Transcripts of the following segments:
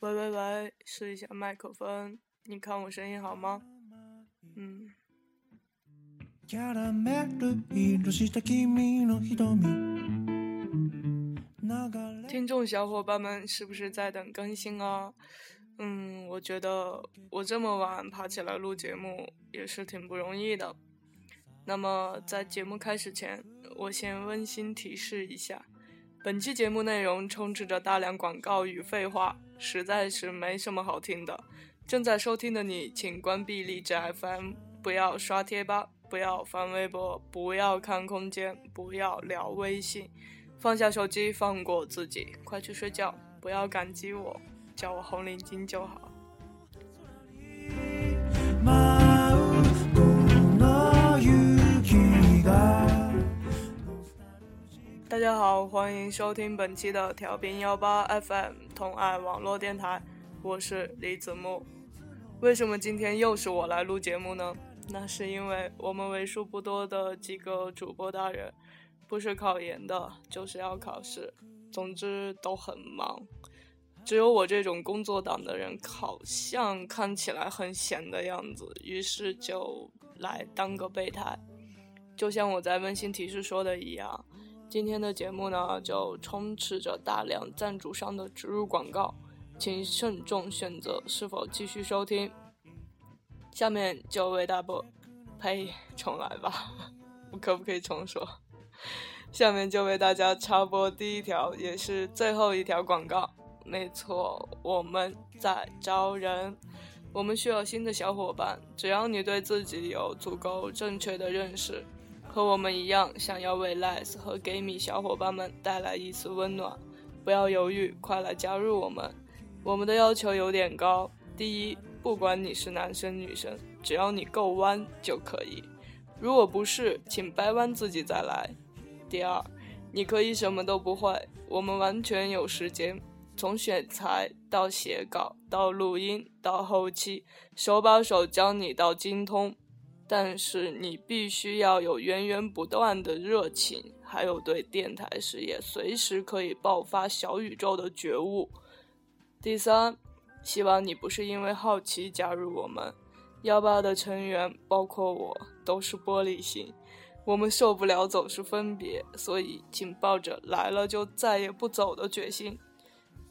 喂喂喂，试一下麦克风，你看我声音好吗？听众小伙伴们是不是在等更新啊？我觉得我这么晚爬起来录节目也是挺不容易的。那么在节目开始前，我先温馨提示一下，本期节目内容充斥着大量广告与废话，实在是没什么好听的。正在收听的你请关闭荔枝 FM， 不要刷贴吧，不要翻微博，不要看空间，不要聊微信，放下手机，放过自己，快去睡觉，不要感激我，叫我红领巾就好。大家好，欢迎收听本期的调频18FM 同爱网络电台，我是李子木。为什么今天又是我来录节目呢？那是因为我们为数不多的几个主播大人，不是考研的，就是要考试，总之都很忙。只有我这种工作党的人好像看起来很闲的样子，于是就来当个备胎。就像我在温馨提示说的一样，今天的节目呢就充斥着大量赞助商的植入广告，请慎重选择是否继续收听。下面就为大伙呸，重来吧，我可不可以重说？下面就为大家插播第一条也是最后一条广告。没错，我们在招人，我们需要新的小伙伴。只要你对自己有足够正确的认识，和我们一样想要为 LESS 和 GAMI 小伙伴们带来一丝温暖，不要犹豫，快来加入我们。我们的要求有点高，第一，不管你是男生女生，只要你够弯就可以，如果不是请掰弯自己再来。第二，你可以什么都不会，我们完全有时间，从选材到写稿到录音到后期，手把手教你到精通。但是你必须要有源源不断的热情，还有对电台事业随时可以爆发小宇宙的觉悟。第三，希望你不是因为好奇加入我们。18的成员包括我都是玻璃心，我们受不了走是分别，所以请抱着来了就再也不走的决心。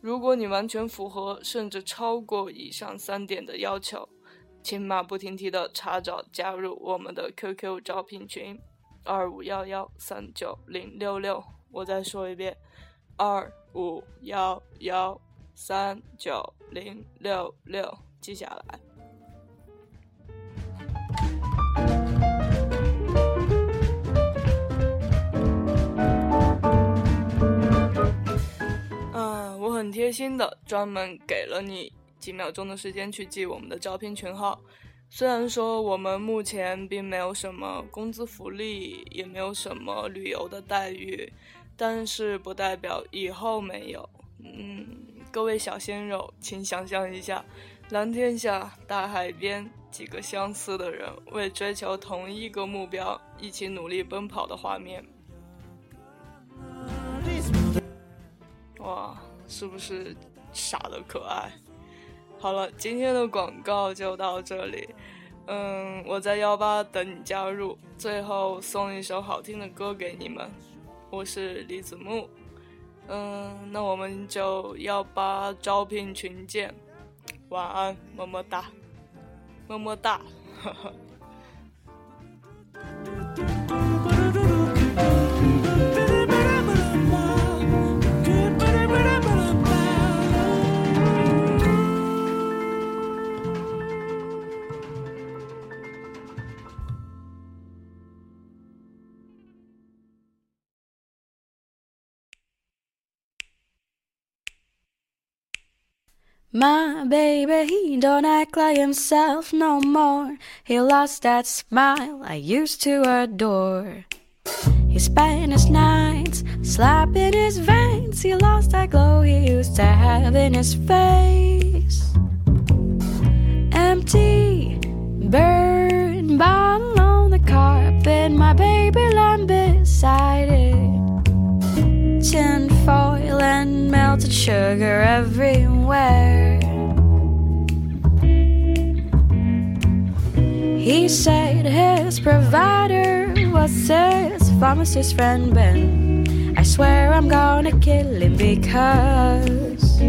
如果你完全符合甚至超过以上3点的要求，请马不停蹄地查找加入我们的 QQ 招聘群251139066。我再说一遍，251139066，记下来。我很贴心的专门给了你几秒钟的时间去记我们的招聘群号。虽然说我们目前并没有什么工资福利，也没有什么旅游的待遇，但是不代表以后没有。各位小鲜肉，请想象一下，蓝天下大海边，几个相似的人为追求同一个目标一起努力奔跑的画面。哇，是不是傻的可爱？好了，今天的广告就到这里。我在18等你加入，最后送一首好听的歌给你们。我是李子木，那我们就18招聘群见，晚安，么么哒，么么哒，哈哈。My baby, he don't act like himself no more. He lost that smile I used to adore. He spent his nights slapping his veins. He lost that glow he used to have in his face. Empty, burned bottle on the carpet. My baby lying beside it. Tinfoil and melt melted sugar everywhere. He said his provider was his pharmacist friend Ben. I swear I'm gonna kill him because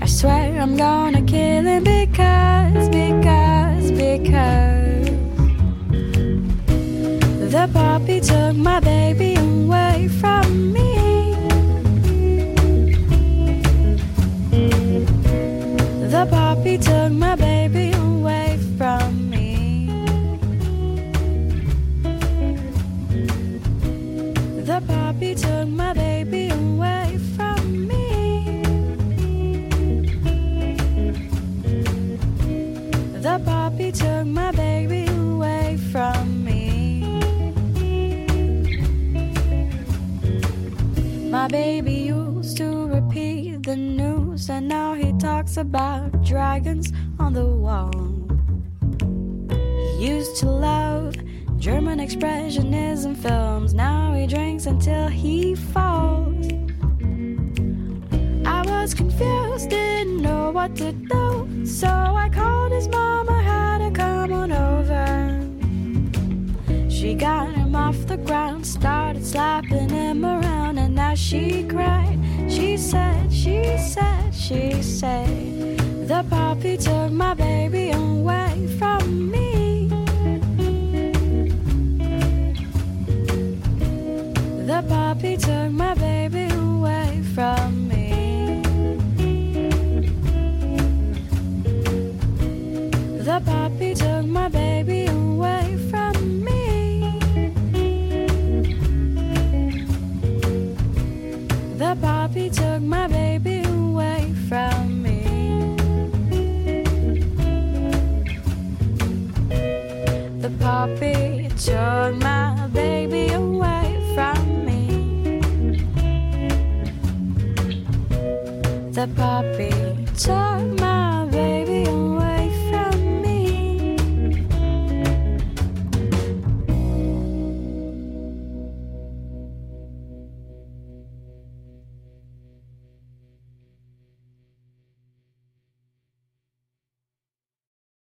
I swear I'm gonna kill him because the puppy took my baby away from me. The puppy took my baby away from me. The puppy took my baby away from me. The puppy took my baby away from me. My baby used to repeat the news, and now he talks about dragons on the wall. He used to love German expressionism films. Now he drinks until he falls. I was confused, didn't know what to do, so I called his mama, had her come on over. She got him off the ground, started slapping him around, and now she cried. She said, the puppy took my baby away from me. The puppy took my baby away from me. The puppy took my baby away from me. The puppy took my baby away from me. The puppy took my baby away from me. The puppy took my